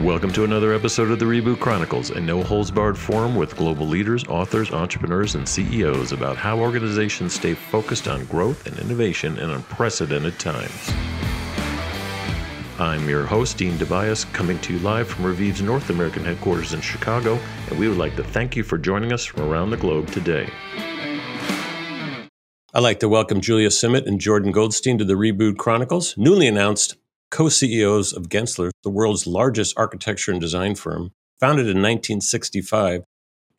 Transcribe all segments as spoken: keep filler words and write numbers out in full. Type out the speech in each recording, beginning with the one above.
Welcome to another episode of the Reboot Chronicles, a no-holds-barred forum with global leaders, authors, entrepreneurs, and C E Os about how organizations stay focused on growth and innovation in unprecedented times. I'm your host, Dean Tobias, coming to you live from Revive's North American headquarters in Chicago, and we would like to thank you for joining us from around the globe today. I'd like to welcome Julia Simet and Jordan Goldstein to the Reboot Chronicles, newly announced co-C E Os of Gensler, the world's largest architecture and design firm. Founded in nineteen sixty-five,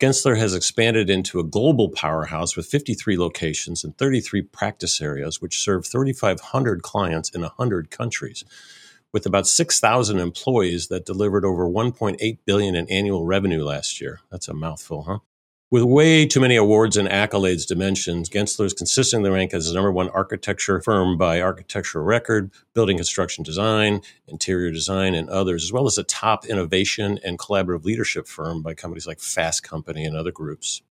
Gensler has expanded into a global powerhouse with fifty-three locations and thirty-three practice areas, which serve three thousand five hundred clients in one hundred countries, with about six thousand employees that delivered over one point eight billion dollars in annual revenue last year. That's a mouthful, huh? With way too many awards and accolades to mention, Gensler's consistently ranked as the number one architecture firm by Architectural Record, Building Construction Design, Interior Design, and others, as well as a top innovation and collaborative leadership firm by companies like Fast Company and other groups.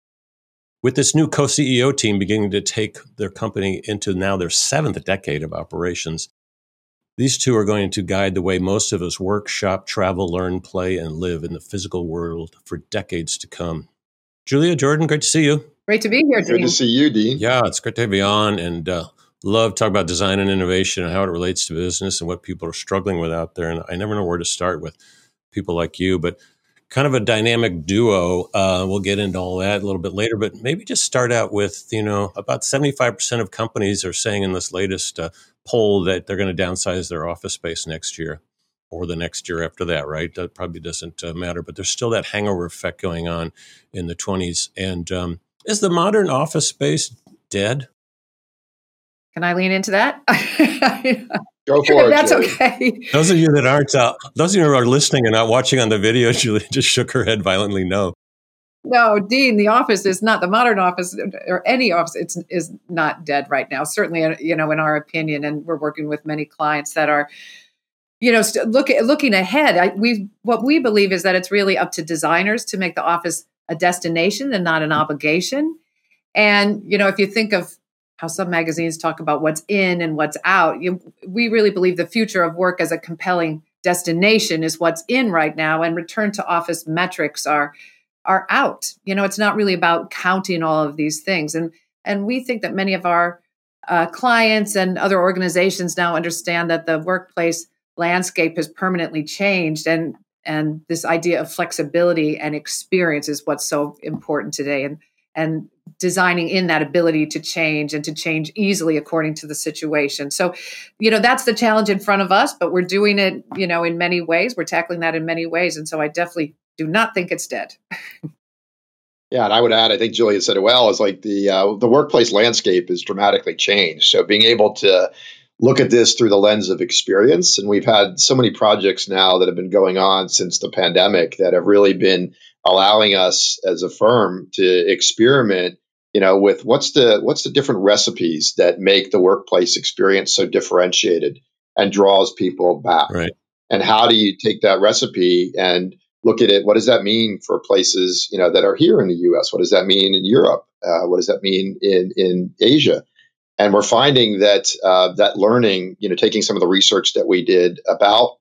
With this new co-C E O team beginning to take their company into now their seventh decade of operations, these two are going to guide the way most of us work, shop, travel, learn, play, and live in the physical world for decades to come. Julia, Jordan, great to see you. Great to be here, Dean. Good to see you, Dean. Yeah, it's great to have you on, and uh, love talking about design and innovation and how it relates to business and what people are struggling with out there. And I never know where to start with people like you, but kind of a dynamic duo. Uh, we'll get into all that a little bit later, but maybe just start out with, you know, about seventy-five percent of companies are saying in this latest uh, poll that they're going to downsize their office space next year or the next year after that, right? That probably doesn't uh, matter, but there's still that hangover effect going on in the twenties. And um, is the modern office space dead? Can I lean into that? Go for it. That's Julie. Okay. Those of you that aren't, uh, those of you who are listening and not watching on the video, Julie just shook her head violently no. No, Dean, the office is not, the modern office or any office it's, is not dead right now. Certainly, you know, in our opinion, and we're working with many clients that are, you know, st- look, looking ahead, I, we what we believe is that it's really up to designers to make the office a destination and not an obligation. And, you know, if you think of how some magazines talk about what's in and what's out, you, we really believe the future of work as a compelling destination is what's in right now. And return to office metrics are are out. You know, it's not really about counting all of these things. And, and we think that many of our uh, clients and other organizations now understand that the workplace landscape has permanently changed, and and this idea of flexibility and experience is what's so important today, and and designing in that ability to change and to change easily according to the situation. So, you know, that's the challenge in front of us, but we're doing it, you know, in many ways. We're tackling that in many ways, and so I definitely do not think it's dead. Yeah, and I would add, I think Julia said it well, is like the uh, the workplace landscape has dramatically changed. So being able to look at this through the lens of experience. And we've had so many projects now that have been going on since the pandemic that have really been allowing us as a firm to experiment, you know, with what's the what's the different recipes that make the workplace experience so differentiated and draws people back. Right. And how do you take that recipe and look at it? What does that mean for places, you know, that are here in the U S? What does that mean in Europe? Uh, what does that mean in, in Asia? And we're finding that uh, that learning, you know, taking some of the research that we did about,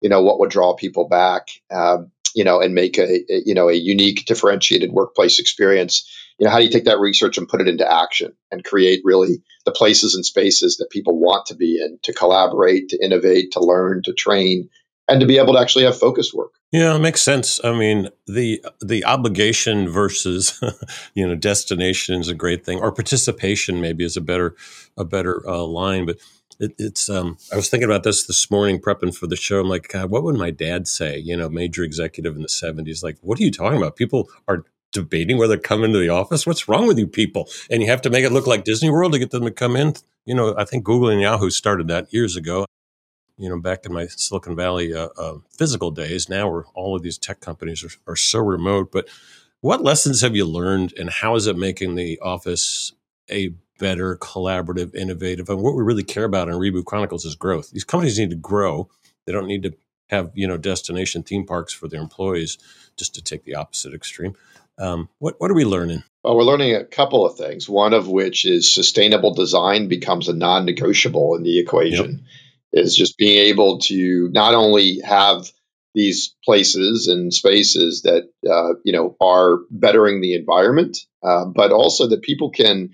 you know, what would draw people back, uh, you know, and make a, a, you know, a unique, differentiated workplace experience. You know, how do you take that research and put it into action and create really the places and spaces that people want to be in, to collaborate, to innovate, to learn, to train, and to be able to actually have focused work. Yeah, it makes sense. I mean, the the obligation versus, you know, destination is a great thing, or participation maybe is a better a better uh, line. But it, it's um, I was thinking about this this morning prepping for the show. I'm like, God, what would my dad say? You know, major executive in the seventies. Like, what are you talking about? People are debating whether to come into the office. What's wrong with you people? And you have to make it look like Disney World to get them to come in. You know, I think Google and Yahoo started that years ago. You know, back in my Silicon Valley uh, uh, physical days, now where all of these tech companies are, are so remote. But what lessons have you learned, and how is it making the office a better, collaborative, innovative? And what we really care about in Reboot Chronicles is growth. These companies need to grow. They don't need to have, you know, destination theme parks for their employees, just to take the opposite extreme. Um, what, what are we learning? Well, we're learning a couple of things, one of which is sustainable design becomes a non-negotiable in the equation. Yep. Is just being able to not only have these places and spaces that, uh, you know, are bettering the environment, uh, but also that people can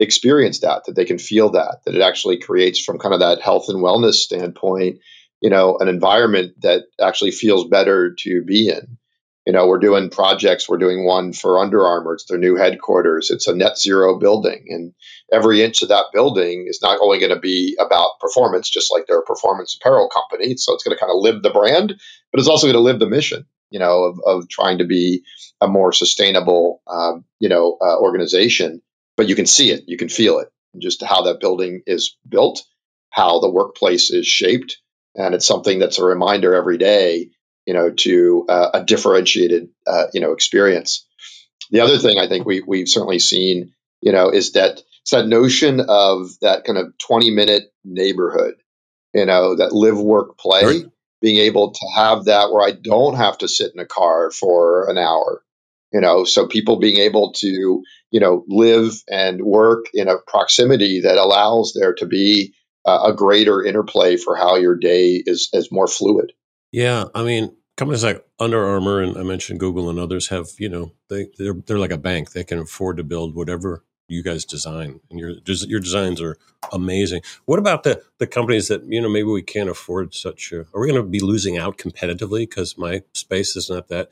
experience that, that they can feel that, that it actually creates from kind of that health and wellness standpoint, you know, an environment that actually feels better to be in. You know, we're doing projects, we're doing one for Under Armour, it's their new headquarters, it's a net zero building. And every inch of that building is not only going to be about performance, just like they're a performance apparel company. So it's going to kind of live the brand, but it's also going to live the mission, you know, of, of trying to be a more sustainable, um, you know, uh, organization. But you can see it, you can feel it, and just how that building is built, how the workplace is shaped. And it's something that's a reminder every day, you know, to uh, a differentiated, uh, you know, experience. The other thing I think we, we've certainly seen, you know, is that it's that notion of that kind of twenty minute neighborhood, you know, that live, work, play, right. Being able to have that where I don't have to sit in a car for an hour, you know, so people being able to, you know, live and work in a proximity that allows there to be a greater interplay for how your day is, is more fluid. Yeah. I mean, companies like Under Armour, and I mentioned Google and others have, you know, they, they're, they're like a bank. They can afford to build whatever you guys design, and your, your designs are amazing. What about the, the companies that, you know, maybe we can't afford such a, are we going to be losing out competitively? 'Cause my space is not that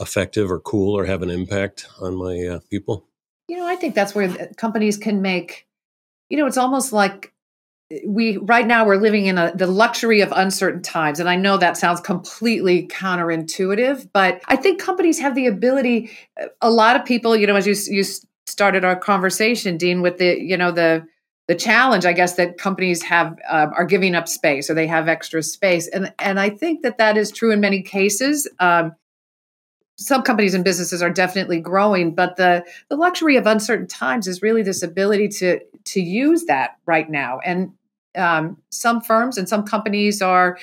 effective or cool or have an impact on my uh, people. You know, I think that's where companies can make, you know, it's almost like, We right now we're living in a, the luxury of uncertain times. And I know that sounds completely counterintuitive, but I think companies have the ability. A lot of people, you know, as you, you started our conversation, Dean, with the, you know, the, the challenge, I guess, that companies have, uh, are giving up space, or they have extra space. And, and I think that that is true in many cases. Um, Some companies and businesses are definitely growing, but the, the luxury of uncertain times is really this ability to to use that right now. And um, some firms and some companies are,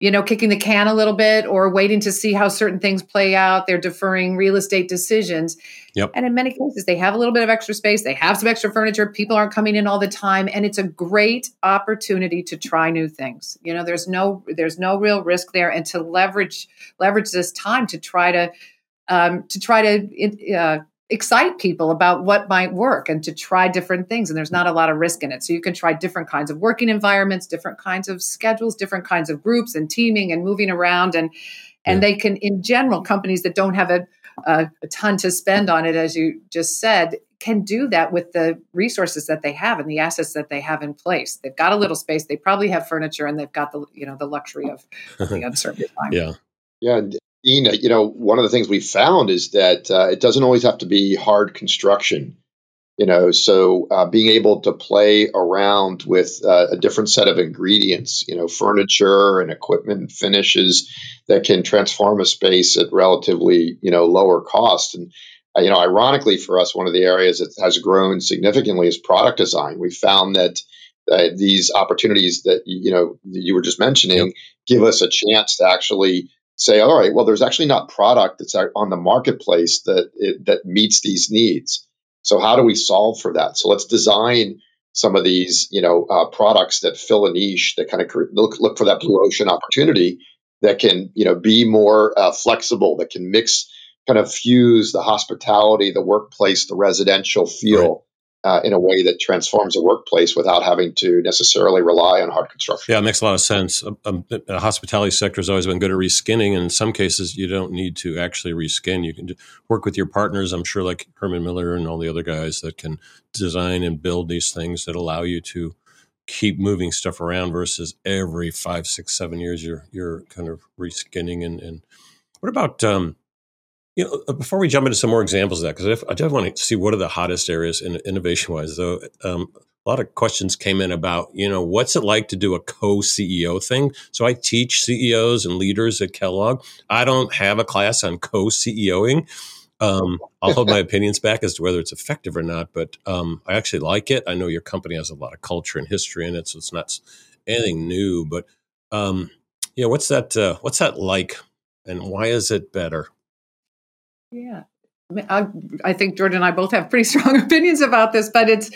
you know, kicking the can a little bit or waiting to see how certain things play out. They're deferring real estate decisions. Yep. And in many cases, they have a little bit of extra space. They have some extra furniture. People aren't coming in all the time. And it's a great opportunity to try new things. You know, there's no there's no real risk there. And to leverage leverage this time to try to Um, to try to uh, excite people about what might work, and to try different things. And there's not a lot of risk in it. So you can try different kinds of working environments, different kinds of schedules, different kinds of groups and teaming and moving around. And and yeah. They can, in general, companies that don't have a, a, a ton to spend on it, as you just said, can do that with the resources that they have and the assets that they have in place. They've got a little space. They probably have furniture, and they've got the, you know, the luxury of the uncertain time. Yeah. Yeah. Dean, you know, one of the things we found is that uh, it doesn't always have to be hard construction, you know, so uh, being able to play around with uh, a different set of ingredients, you know, furniture and equipment and finishes that can transform a space at relatively, you know, lower cost. And, uh, you know, ironically for us, one of the areas that has grown significantly is product design. We found that uh, these opportunities that, you know, that you were just mentioning give us a chance to actually say, all right, well, there's actually not product that's out on the marketplace that it, that meets these needs. So how do we solve for that? So let's design some of these, you know, uh, products that fill a niche, that kind of cre- look look for that blue ocean opportunity that can, you know, be more uh, flexible, that can mix, kind of fuse the hospitality, the workplace, the residential feel. Right. Uh, in a way that transforms a workplace without having to necessarily rely on hard construction. Yeah, it makes a lot of sense. Um, the hospitality sector has always been good at reskinning, and in some cases, you don't need to actually reskin. You can work with your partners, I'm sure, like Herman Miller and all the other guys that can design and build these things that allow you to keep moving stuff around versus every five, six, seven years you're you're kind of reskinning. And, and what about... Um, You know, before we jump into some more examples of that, because I just want to see what are the hottest areas in innovation-wise. So, um, a lot of questions came in about, you know, what's it like to do a co-C E O thing? So I teach C E Os and leaders at Kellogg. I don't have a class on co-CEOing. Um, I'll hold my opinions back as to whether it's effective or not, but um, I actually like it. I know your company has a lot of culture and history in it, so it's not anything new. But um, yeah, what's that? Uh, what's that like, and why is it better? Yeah, I, I think Jordan and I both have pretty strong opinions about this, but it's,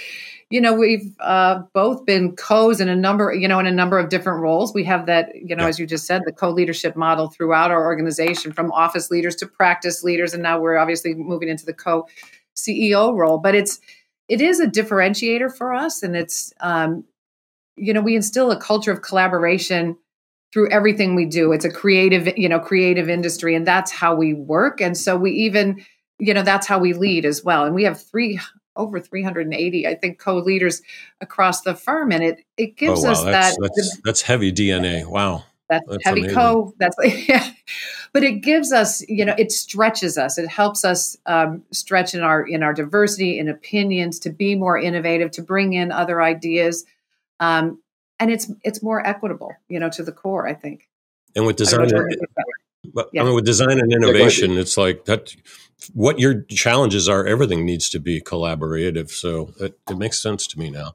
you know, we've uh, both been co's in a number, you know, in a number of different roles. We have that, you know, yeah. as you just said, the co-leadership model throughout our organization, from office leaders to practice leaders. And now we're obviously moving into the co-C E O role, but it's, it is a differentiator for us. And it's, um, you know, we instill a culture of collaboration through everything we do. It's a creative, you know, creative industry, and that's how we work. And so we even, you know, that's how we lead as well. And we have three, over three hundred eighty, I think, co-leaders across the firm. And it, it gives oh, wow. us that's, that. That's, that's heavy D N A. Wow. That's, that's heavy amazing. co. That's like, yeah. But it gives us, you know, it stretches us. It helps us um, stretch in our, in our diversity, in opinions, to be more innovative, to bring in other ideas. Um, And it's it's more equitable, you know, to the core, I think. And with design, but yeah. I mean, with design and innovation, it's like that. What your challenges are, everything needs to be collaborative. So it, it makes sense to me now.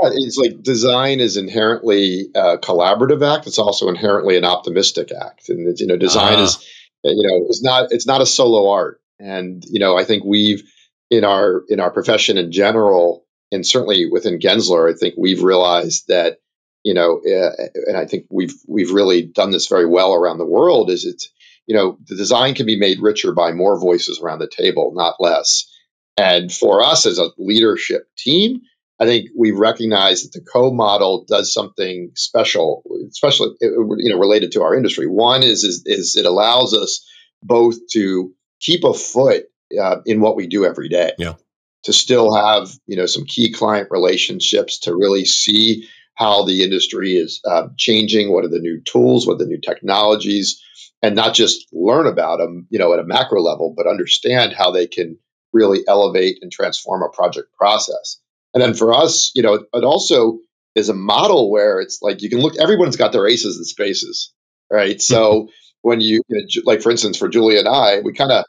Yeah, it's like design is inherently a collaborative act. It's also inherently an optimistic act, and it's, you know, design ah. is, you know, it's not it's not a solo art. And you know, I think we've in our in our profession in general, and certainly within Gensler, I think we've realized that. You know, uh, and I think we've we've really done this very well around the world. Is it's you know the design can be made richer by more voices around the table, not less. And for us as a leadership team, I think we've recognized that the co-model does something special, especially you know related to our industry. One is is, is it allows us both to keep a foot uh, in what we do every day, yeah. to still have you know some key client relationships, to really see how the industry is uh, changing, what are the new tools, what are the new technologies, and not just learn about them, you know, at a macro level, but understand how they can really elevate and transform a project process. And then for us, you know, it also is a model where it's like you can look, everyone's got their aces and spaces, right? So when you, you know, like for instance, for Julia and I, we kind of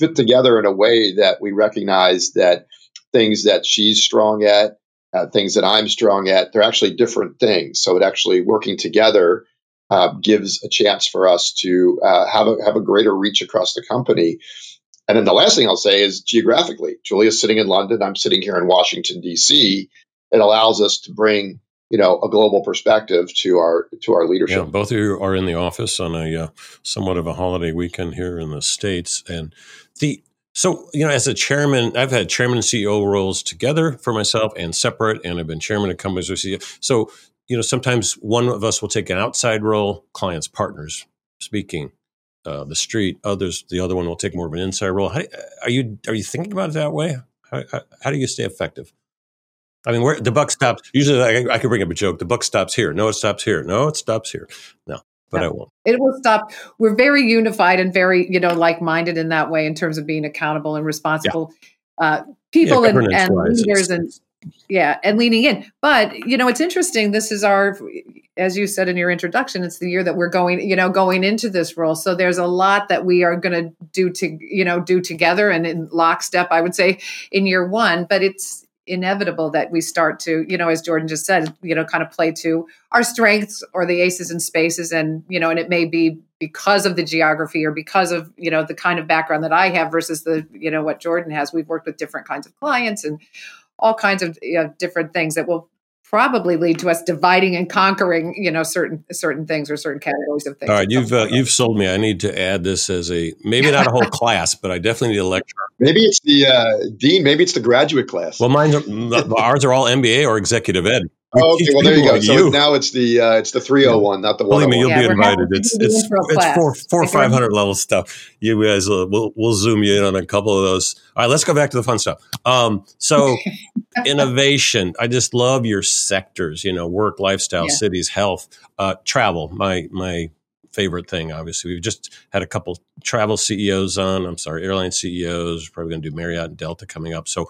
fit together in a way that we recognize that things that she's strong at, Uh, things that I'm strong at, they're actually different things. So it actually working together uh, gives a chance for us to uh, have a, have a greater reach across the company. And then the last thing I'll say is geographically, Julia's sitting in London, I'm sitting here in Washington, D C. It allows us to bring, you know, a global perspective to our to our leadership. Yeah, both of you are in the office on a uh, somewhat of a holiday weekend here in the States, and the. So, you know, as a chairman, I've had chairman and C E O roles together for myself and separate, and I've been chairman of companies with C E O. So, you know, sometimes one of us will take an outside role, clients, partners, speaking, uh, the street, others, the other one will take more of an inside role. How, are you are you thinking about it that way? How, how, how do you stay effective? I mean, where the buck stops, usually I, I can bring up a joke, the buck stops here. No, it stops here. No, it stops here. No. But yeah. I won't. It will stop. We're very unified and very, you know, like-minded in that way in terms of being accountable and responsible yeah. uh, people yeah, and, and leaders and yeah, and leaning in. But you know, it's interesting. This is our, as you said in your introduction, it's the year that we're going, you know, going into this role. So there's a lot that we are going to do to, you know, do together and in lockstep. I would say in year one, but it's inevitable that we start to, you know, as Jordan just said, you know, kind of play to our strengths or the aces and spaces. And, you know, and it may be because of the geography or because of, you know, the kind of background that I have versus the, you know, what Jordan has. We've worked with different kinds of clients and all kinds of you know, different things that will probably lead to us dividing and conquering, you know, certain certain things or certain categories of things. All right, you've uh, like you've sold me. I need to add this as a maybe not a whole class, but I definitely need a lecture. Maybe it's the uh, Dean. Maybe it's the graduate class. Well, mine are, ours are all M B A or executive ed. Oh, okay. Well, there you go. Like so you. now it's the uh, it's the three oh one, not the one oh one. Believe me, you'll yeah, be invited. It's it's it's four four five hundred level stuff. You guys, will, we'll we'll zoom you in on a couple of those. All right, let's go back to the fun stuff. Um, so innovation. I just love your sectors. You know, work, lifestyle, yeah. cities, health, uh, travel. My my favorite thing. Obviously, we've just had a couple travel C E Os on. I'm sorry, airline C E Os. Probably going to do Marriott and Delta coming up. So.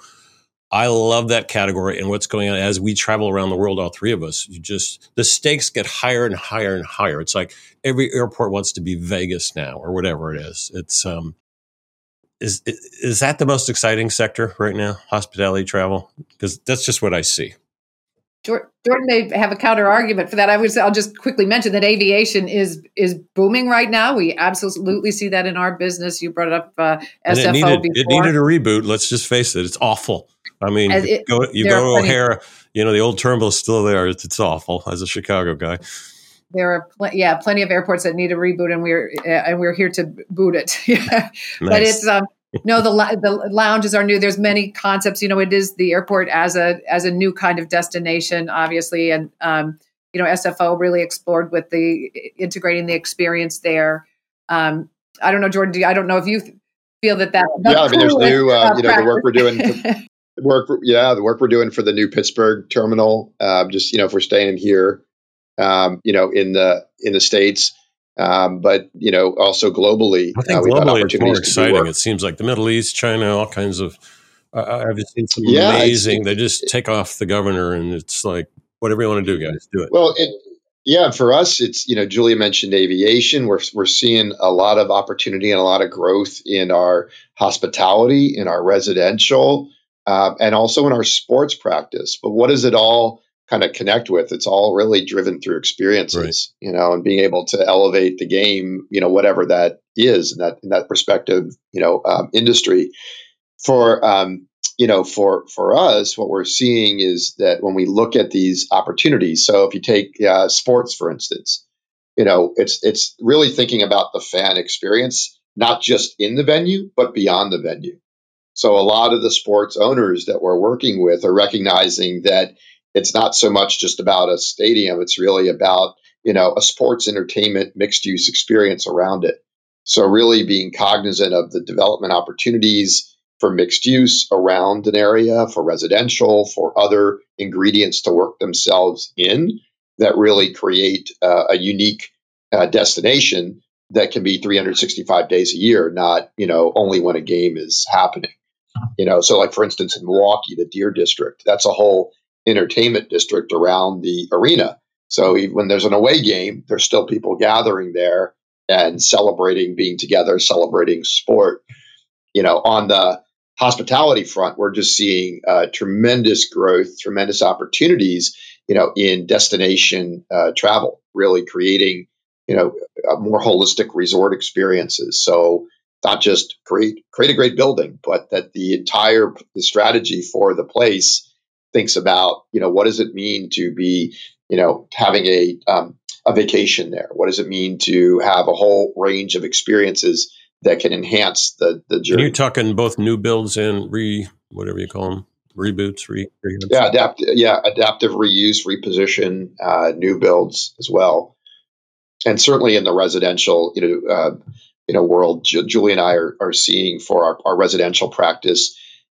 I love that category and what's going on as we travel around the world, all three of us. You just the stakes get higher and higher and higher. It's like every airport wants to be Vegas now or whatever it is. It's um, is is that the most exciting sector right now? Hospitality, travel, because that's just what I see. Jordan may have a counter argument for that. I would say I'll just quickly mention that aviation is is booming right now. We absolutely see that in our business. You brought up uh, S F O. It needed, before. It needed a reboot. Let's just face it; it's awful. I mean, it, go, you go to O'Hare, plenty, you know, the old terminal is still there. It's, it's awful as a Chicago guy. There are, pl- yeah, plenty of airports that need a reboot, and we're uh, and we're here to boot it. Yeah. Nice. But it's um, no, the the lounges are new. There's many concepts. You know, it is the airport as a as a new kind of destination, obviously, and um, you know, S F O really explored with the integrating the experience there. Um, I don't know, Jordan. Do you, I don't know if you feel that that. Yeah, I mean, there's new. Uh, you know, the work we're doing. To, work, yeah, the work we're doing for the new Pittsburgh terminal. Uh, just you know, if we're staying here. Um, you know, in the in the States, um, but you know, also globally. I think uh, globally it's more exciting. It seems like the Middle East, China, all kinds of. Uh, I've seen some yeah, amazing. They just take off the governor, and it's like whatever you want to do, guys, do it. Well, it, yeah, for us, it's you know, Julia mentioned aviation. We're we're seeing a lot of opportunity and a lot of growth in our hospitality, in our residential, uh, and also in our sports practice. But what is it all? Kind of connect with. It's all really driven through experiences, right. You know, and being able to elevate the game, you know, whatever that is in that in that perspective, you know, um, industry. For um, you know, for for us, what we're seeing is that when we look at these opportunities. So if you take uh, sports, for instance, you know, it's it's really thinking about the fan experience, not just in the venue, but beyond the venue. So a lot of the sports owners that we're working with are recognizing that. It's not so much just about a stadium. It's really about, you know, a sports entertainment mixed use experience around it. So really being cognizant of the development opportunities for mixed use around an area, for residential, for other ingredients to work themselves in that really create uh, a unique uh, destination that can be three hundred sixty-five days a year, not, you know, only when a game is happening. You know, so like, for instance, in Milwaukee, the Deer District, that's a whole entertainment district around the arena. So even when there's an away game, there's still people gathering there and celebrating, being together, celebrating sport. You know, on the hospitality front, we're just seeing uh, tremendous growth, tremendous opportunities, you know, in destination uh, travel, really creating, you know, a more holistic resort experiences. So not just create, create a great building, but that the entire the strategy for the place thinks about, you know, what does it mean to be, you know, having a um, a vacation there? What does it mean to have a whole range of experiences that can enhance the the journey? Are you talking both new builds and re whatever you call them, reboots, re? Reboots? Yeah, adapt, yeah, adaptive reuse, reposition, uh, new builds as well, and certainly in the residential, you know, uh, you know, world. Ju- Julie and I are are seeing for our, our residential practice.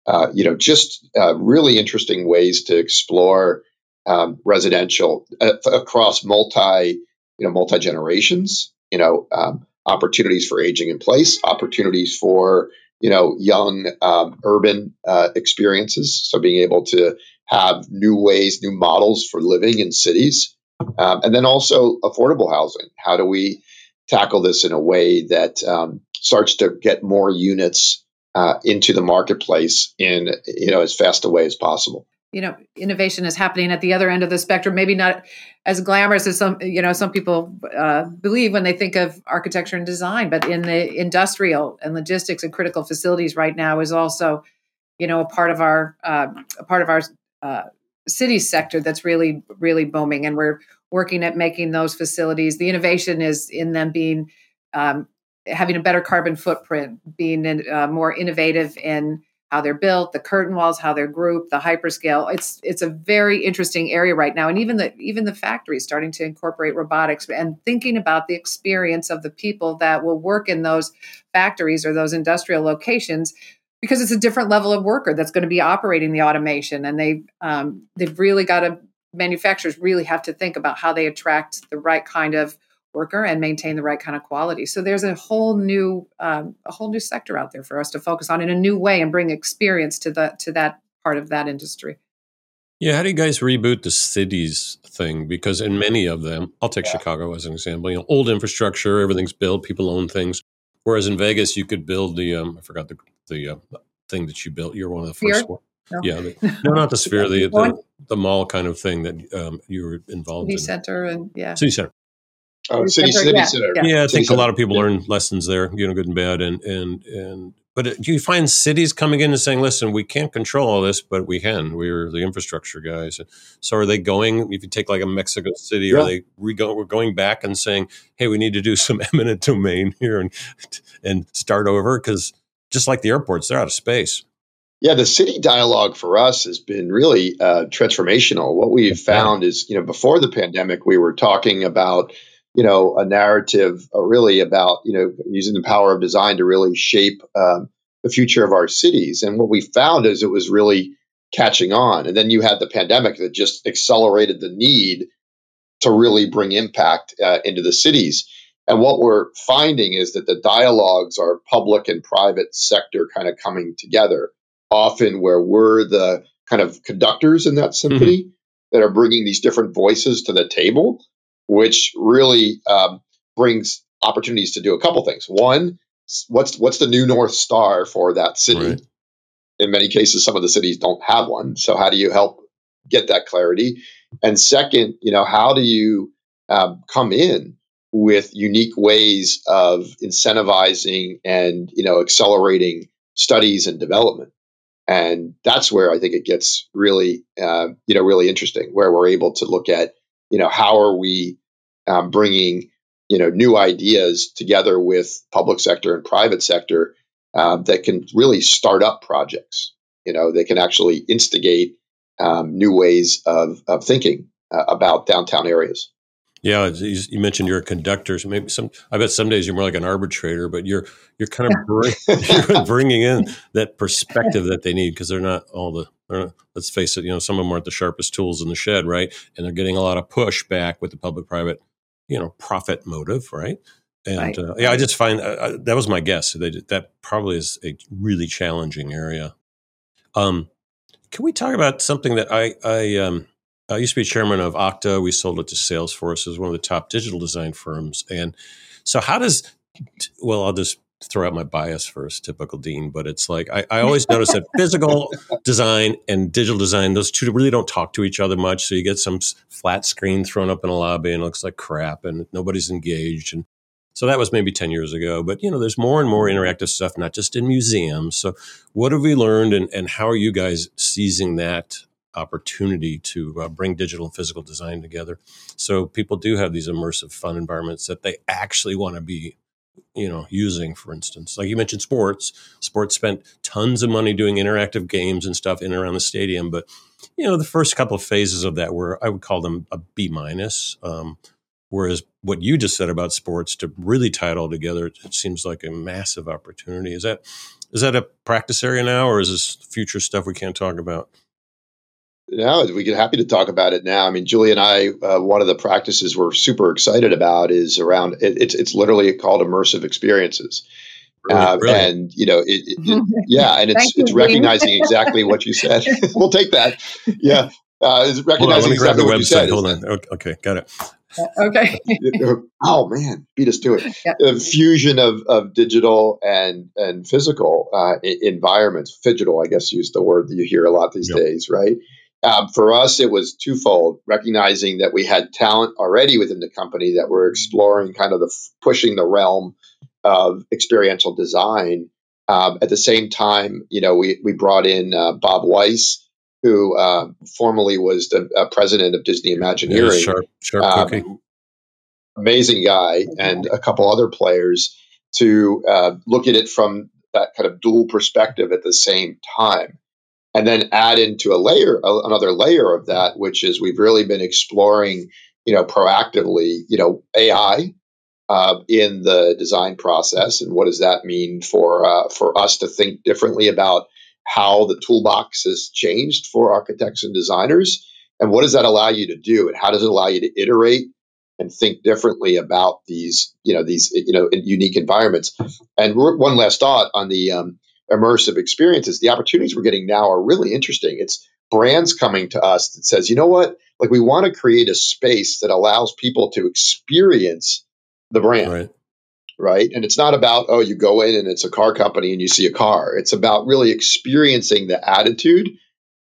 Uh, you know, just uh, really interesting ways to explore um, residential uh, across multi, you know, multi generations. You know, um, opportunities for aging in place, opportunities for you know young um, urban uh, experiences. So being able to have new ways, new models for living in cities, um, and then also affordable housing. How do we tackle this in a way that um, starts to get more units? Uh, into the marketplace in, you know, as fast a way as possible. You know, innovation is happening at the other end of the spectrum, maybe not as glamorous as some, you know, some people uh, believe when they think of architecture and design, but in the industrial and logistics and critical facilities right now is also, you know, a part of our, uh, a part of our uh, city sector that's really, really booming. And we're working at making those facilities, the innovation is in them being um having a better carbon footprint, being in, uh, more innovative in how they're built, the curtain walls, how they're grouped, the hyperscale. It's it's a very interesting area right now. And even the even the factories starting to incorporate robotics and thinking about the experience of the people that will work in those factories or those industrial locations, because it's a different level of worker that's going to be operating the automation. And they, um, they've really got to, manufacturers really have to think about how they attract the right kind of worker and maintain the right kind of quality. So there's a whole new, um, a whole new sector out there for us to focus on in a new way and bring experience to the to that part of that industry. Yeah, how do you guys reboot the cities thing? Because in many of them, I'll take yeah. Chicago as an example. You know, old infrastructure, everything's built, people own things. Whereas in Vegas, you could build the um, I forgot the the uh, thing that you built. You're one of the first ones. No. Yeah, the, no, not the Sphere, the, the the mall kind of thing that um, you were involved City in. City Center and yeah, City Center. Oh, city, center, city, yeah, city center. Yeah, yeah I city think center. A lot of people yeah. learn lessons there, you know, good and bad, and and and But do you find cities coming in and saying, listen, we can't control all this, but we can. We're the infrastructure guys. So are they going, if you take like a Mexico City, yeah. are they re- go, we're going back and saying, hey, we need to do some eminent domain here and and start over? Because just like the airports, they're out of space. Yeah, the city dialogue for us has been really uh, transformational. What we've found is, you know, before the pandemic, we were talking about, you know, a narrative uh, really about, you know, using the power of design to really shape um, the future of our cities. And what we found is it was really catching on. And then you had the pandemic that just accelerated the need to really bring impact uh, into the cities. And what we're finding is that the dialogues are public and private sector kind of coming together. Often where we're the kind of conductors in that symphony mm-hmm. that are bringing these different voices to the table, which really um, brings opportunities to do a couple things. One, what's what's the new North Star for that city? Right. In many cases, some of the cities don't have one. So how do you help get that clarity? And second, you know, how do you um, come in with unique ways of incentivizing and, you know, accelerating studies and development? And that's where I think it gets really, uh, you know, really interesting, where we're able to look at, you know, how are we um, bringing, you know, new ideas together with public sector and private sector uh, that can really start up projects, you know, they can actually instigate um, new ways of, of thinking uh, about downtown areas. Yeah, you mentioned you're a conductor. So maybe some. I bet some days you're more like an arbitrator, but you're you're kind of bring, you're bringing in that perspective that they need because they're not all the. Not, let's face it, you know, some of them aren't the sharpest tools in the shed, right? And they're getting a lot of pushback with the public-private, you know, profit motive, right? And right. Uh, yeah, I just find uh, that was my guess. They, that probably is a really challenging area. Um, can we talk about something that I I um. I used to be chairman of Okta. We sold it to Salesforce. It was one of the top digital design firms. And so how does, well, I'll just throw out my bias first, typical Dean, but it's like, I, I always notice that physical design and digital design, those two really don't talk to each other much. So you get some flat screen thrown up in a lobby and it looks like crap and nobody's engaged. And so that was maybe ten years ago, but you know, there's more and more interactive stuff, not just in museums. So what have we learned and, and how are you guys seizing that opportunity to uh, bring digital and physical design together so people do have these immersive fun environments that they actually want to be, you know, using? For instance, like you mentioned, sports sports spent tons of money doing interactive games and stuff in and around the stadium, but you know, the first couple of phases of that were, I would call them a B minus, um whereas what you just said about sports to really tie it all together, it seems like a massive opportunity. Is that is that a practice area now, or is this future stuff we can't talk about? No, we get happy to talk about it now. I mean, Julie and I, uh, one of the practices we're super excited about is around, it, it's it's literally called immersive experiences. Uh, and, you know, it, it, it, yeah, and it's it's recognizing exactly what you said. We'll take that. Yeah. Uh, it's recognizing on, exactly what website. You said. Hold on. Okay, got it. Uh, okay. Oh, man, beat us to it. Yeah. The fusion of, of digital and, and physical uh, environments. Fidgetal, I guess, is the word that you hear a lot these yep. days, right? Um, for us, it was twofold, recognizing that we had talent already within the company that were exploring kind of the pushing the realm of experiential design. Um, at the same time, you know, we, we brought in uh, Bob Weiss, who uh, formerly was the uh, president of Disney Imagineering. Yeah, sharp, sharp um, cookie. Amazing guy, and a couple other players to uh, look at it from that kind of dual perspective at the same time. And then add into a layer, another layer of that, which is we've really been exploring, you know, proactively, you know, A I uh, in the design process, and what does that mean for uh, for us to think differently about how the toolbox has changed for architects and designers, and what does that allow you to do, and how does it allow you to iterate and think differently about these, you know, these, you know, unique environments. And one last thought on the. Um, immersive experiences, the opportunities we're getting now are really interesting. It's brands coming to us that says, you know what, like we want to create a space that allows people to experience the brand, right. right? And it's not about, oh, you go in and it's a car company and you see a car. It's about really experiencing the attitude,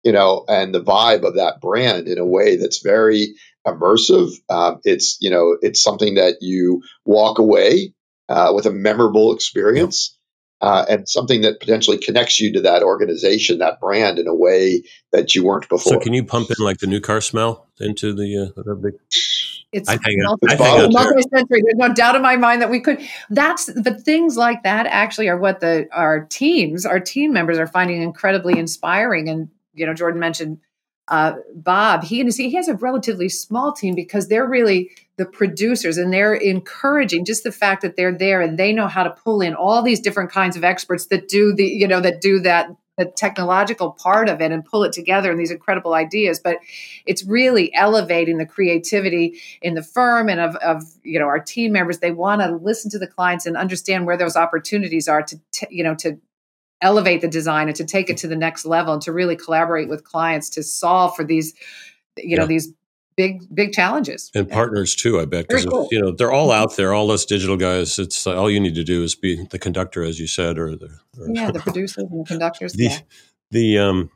you know, and the vibe of that brand in a way that's very immersive. Um, it's, you know, it's something that you walk away uh, with a memorable experience. Yeah. uh, and something that potentially connects you to that organization, that brand, in a way that you weren't before. So can you pump in like the new car smell into the uh, big? It's multi-sensory. There's no doubt in my mind that we could. That's but things like that actually are what the our teams, our team members are finding incredibly inspiring. And you know, Jordan mentioned uh, Bob. He and his, he has a relatively small team because they're really the producers, and they're encouraging just the fact that they're there and they know how to pull in all these different kinds of experts that do the you know that do that. the technological part of it and pull it together in these incredible ideas. But it's really elevating the creativity in the firm and of, of you know, our team members. They want to listen to the clients and understand where those opportunities are to, t- you know, to elevate the design and to take it to the next level and to really collaborate with clients to solve for these, you know, yeah. these big, big challenges. And partners too, I bet. Because, cool. you know, they're all out there, all us digital guys. It's uh, all you need to do is be the conductor, as you said, or the, or yeah, the producers and the conductors. The, yeah. the, um,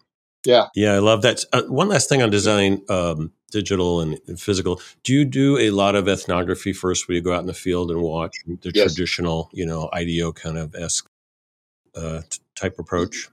yeah. Yeah. I love that. Uh, one last thing on design, um, digital and physical. Do you do a lot of ethnography first where you go out in the field and watch the yes. traditional, you know, I D E O kind of esque uh, type approach?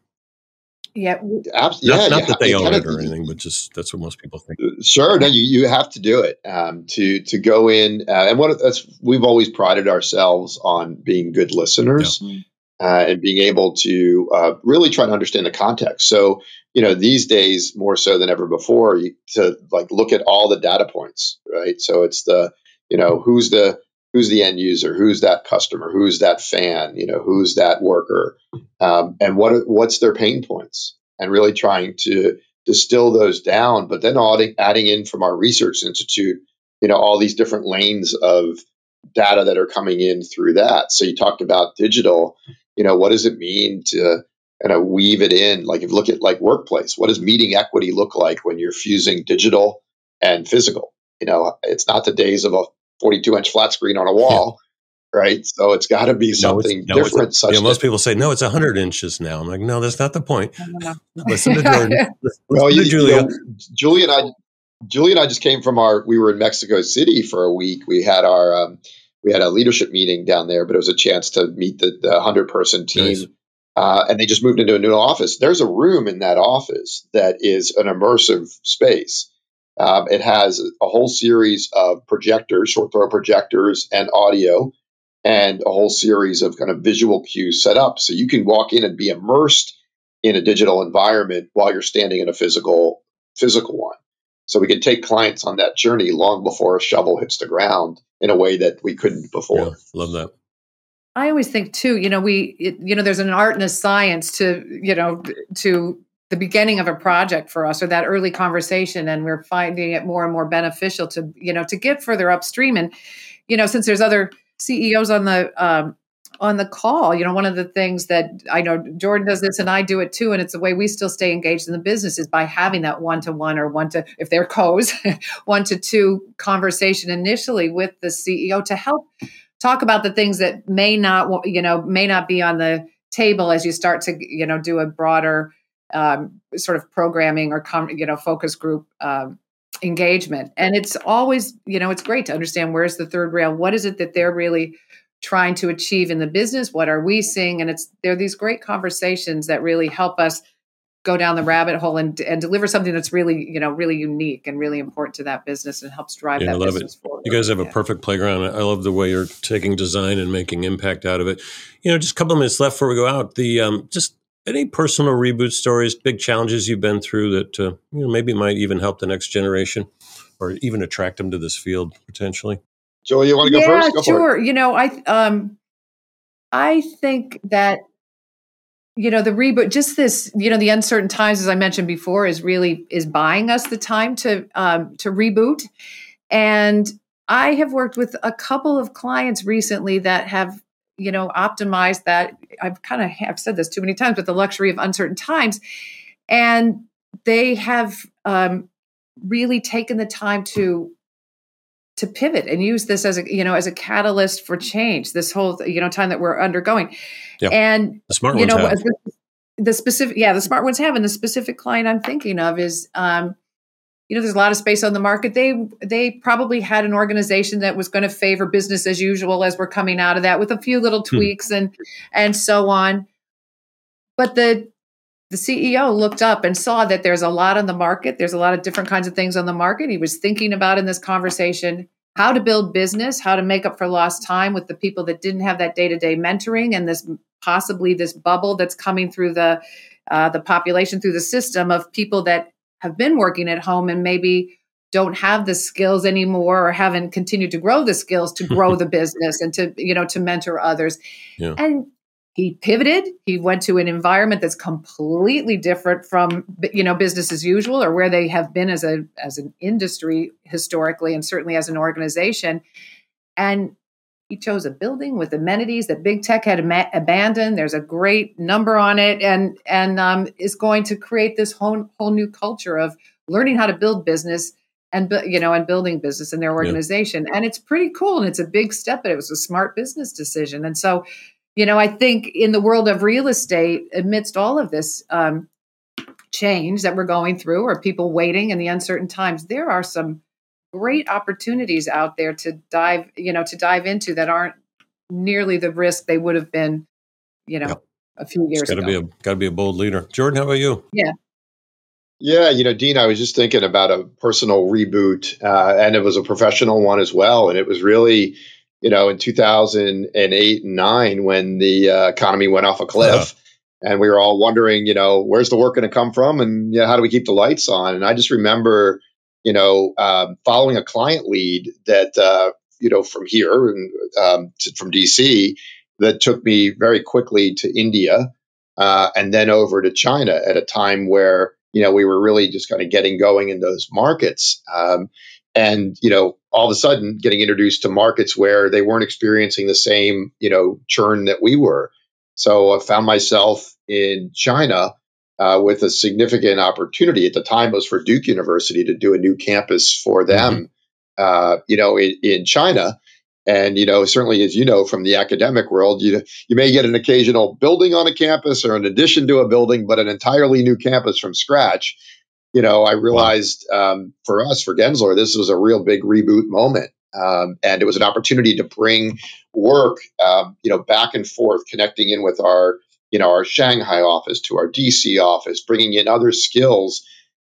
Yeah, absolutely. Not, yeah, not that they own it or anything, but just that's what most people think. Sure, no, you, you have to do it um, to to go in, uh, and what that's we've always prided ourselves on being good listeners yeah. uh, and being able to uh, really try to understand the context. So you know, these days more so than ever before, you, to like look at all the data points, right? So it's the you know who's the Who's the end user? Who's that customer? Who's that fan? You know, who's that worker? Um, and what what's their pain points? And really trying to distill those down, but then adding, adding in from our research institute, you know, all these different lanes of data that are coming in through that. So you talked about digital. You know, what does it mean to kind of weave it in? Like if you look at like workplace, what does meeting equity look like when you're fusing digital and physical? You know, it's not the days of a forty-two inch flat screen on a wall, yeah. right? So it's got to be something no, no, different. Such you know, most people say, no, it's one hundred inches now. I'm like, no, that's not the point. No, no. Listen to Jordan. Listen well, to you, Julia. You know, Julia, and I, Julia and I just came from our, we were in Mexico City for a week. We had our, um, we had a leadership meeting down there, but it was a chance to meet the one hundred person team. Nice. Uh, and they just moved into a new office. There's a room in that office that is an immersive space. Um, it has a whole series of projectors, short throw projectors, and audio, and a whole series of kind of visual cues set up. So you can walk in and be immersed in a digital environment while you're standing in a physical physical one. So we can take clients on that journey long before a shovel hits the ground in a way that we couldn't before. Yeah, love that. I always think too, you know, we, it, you know, there's an art and a science to, you know, to. the beginning of a project for us or that early conversation. And we're finding it more and more beneficial to, you know, to get further upstream. And, you know, since there's other C E Os on the, um, on the call, you know, one of the things that I know Jordan does this and I do it too. And it's the way we still stay engaged in the business is by having that one-to-one or one to, if they're co's one to two conversation initially with the C E O to help talk about the things that may not, you know, may not be on the table as you start to, you know, do a broader, Um, sort of programming or com- you know focus group um, engagement, and it's always you know it's great to understand where's the third rail. What is it that they're really trying to achieve in the business? What are we seeing? And it's there are these great conversations that really help us go down the rabbit hole and and deliver something that's really you know really unique and really important to that business and helps drive yeah, that I love business it. forward. You guys have yeah. a perfect playground. I love the way you're taking design and making impact out of it. You know, just a couple of minutes left before we go out. The um, just. Any personal Reboot stories, big challenges you've been through that uh, you know, maybe might even help the next generation or even attract them to this field potentially? Joey, you want to go yeah, first? Go sure. You know, I um, I think that, you know, the Reboot, just this, you know, the uncertain times, as I mentioned before, is really is buying us the time to um, to reboot. And I have worked with a couple of clients recently that have you know, optimize that. I've kind of I've said this too many times, but the luxury of uncertain times. And they have um, really taken the time to to pivot and use this as a, you know, as a catalyst for change, this whole, you know, time that we're undergoing. Yep. And, the smart you ones know, have. The, the specific, yeah, the smart ones have. And the specific client I'm thinking of is um, you know, there's a lot of space on the market. They they probably had an organization that was going to favor business as usual as we're coming out of that, with a few little tweaks hmm. and and so on. But the the C E O looked up and saw that there's a lot on the market. There's a lot of different kinds of things on the market. He was thinking about in this conversation how to build business, how to make up for lost time with the people that didn't have that day-to-day mentoring, and this possibly this bubble that's coming through the uh, the population, through the system of people that have been working at home and maybe don't have the skills anymore, or haven't continued to grow the skills to grow the business and to, you know, to mentor others. Yeah. And he pivoted. He went to an environment that's completely different from, you know, business as usual, or where they have been as a as an industry historically, and certainly as an organization. And he chose a building with amenities that big tech had ab- abandoned. There's a great number on it, and and um, is going to create this whole whole new culture of learning how to build business and you know and building business in their organization. Yep. And it's pretty cool, and it's a big step, but it was a smart business decision. And so, you know, I think in the world of real estate, amidst all of this um, change that we're going through, or people waiting in the uncertain times, there are some great opportunities out there to dive, you know, to dive into that aren't nearly the risk they would have been, you know, yep. a few years gotta ago. Got to be a bold leader. Jordan, how about you? Yeah. Yeah. You know, Dean, I was just thinking about a personal reboot, uh, and it was a professional one as well. And it was really, you know, in two thousand eight and nine, when the uh, economy went off a cliff, yeah. and we were all wondering, you know, where's the work going to come from, and you know, how do we keep the lights on? And I just remember, you know, um, following a client lead that, uh, you know, from here and um, to, from D C, that took me very quickly to India uh, and then over to China at a time where, you know, we were really just kind of getting going in those markets. Um, and, you know, all of a sudden getting introduced to markets where they weren't experiencing the same, you know, churn that we were. So I found myself in China Uh, with a significant opportunity. At the time, it was for Duke University to do a new campus for them, mm-hmm. uh, you know, in, in China. And, you know, certainly, as you know, from the academic world, you you may get an occasional building on a campus or an addition to a building, but an entirely new campus from scratch. You know, I realized wow. um, for us, for Gensler, this was a real big reboot moment. Um, and it was an opportunity to bring work, um, you know, back and forth, connecting in with our you know, our Shanghai office to our D C office, bringing in other skills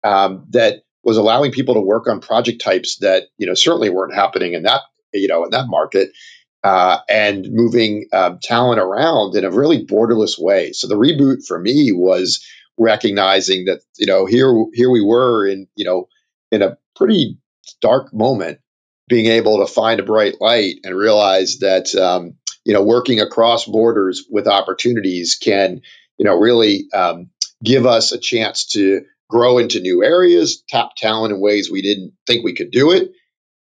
um, that was allowing people to work on project types that, you know, certainly weren't happening in that, you know, in that market, uh, and moving um, talent around in a really borderless way. So the reboot for me was recognizing that, you know, here, here we were in, you know, in a pretty dark moment, being able to find a bright light and realize that, um, you know, working across borders with opportunities can, you know, really um, give us a chance to grow into new areas, tap talent in ways we didn't think we could do it.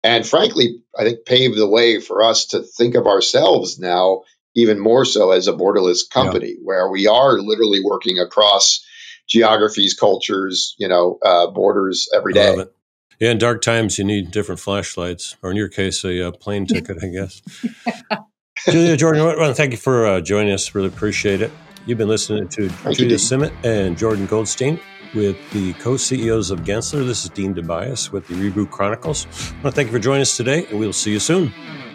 And frankly, I think paved the way for us to think of ourselves now even more so as a borderless company, yeah. where we are literally working across geographies, cultures, you know, uh, borders every day. I love it. Yeah, in dark times, you need different flashlights, or in your case, a, a plane ticket, I guess. Julia, Jordan, I want to thank you for uh, joining us. Really appreciate it. You've been listening to thank Julia Simet and Jordan Goldstein, with the co-C E Os of Gensler. This is Dean Tobias with the Reboot Chronicles. I want to thank you for joining us today, and we'll see you soon.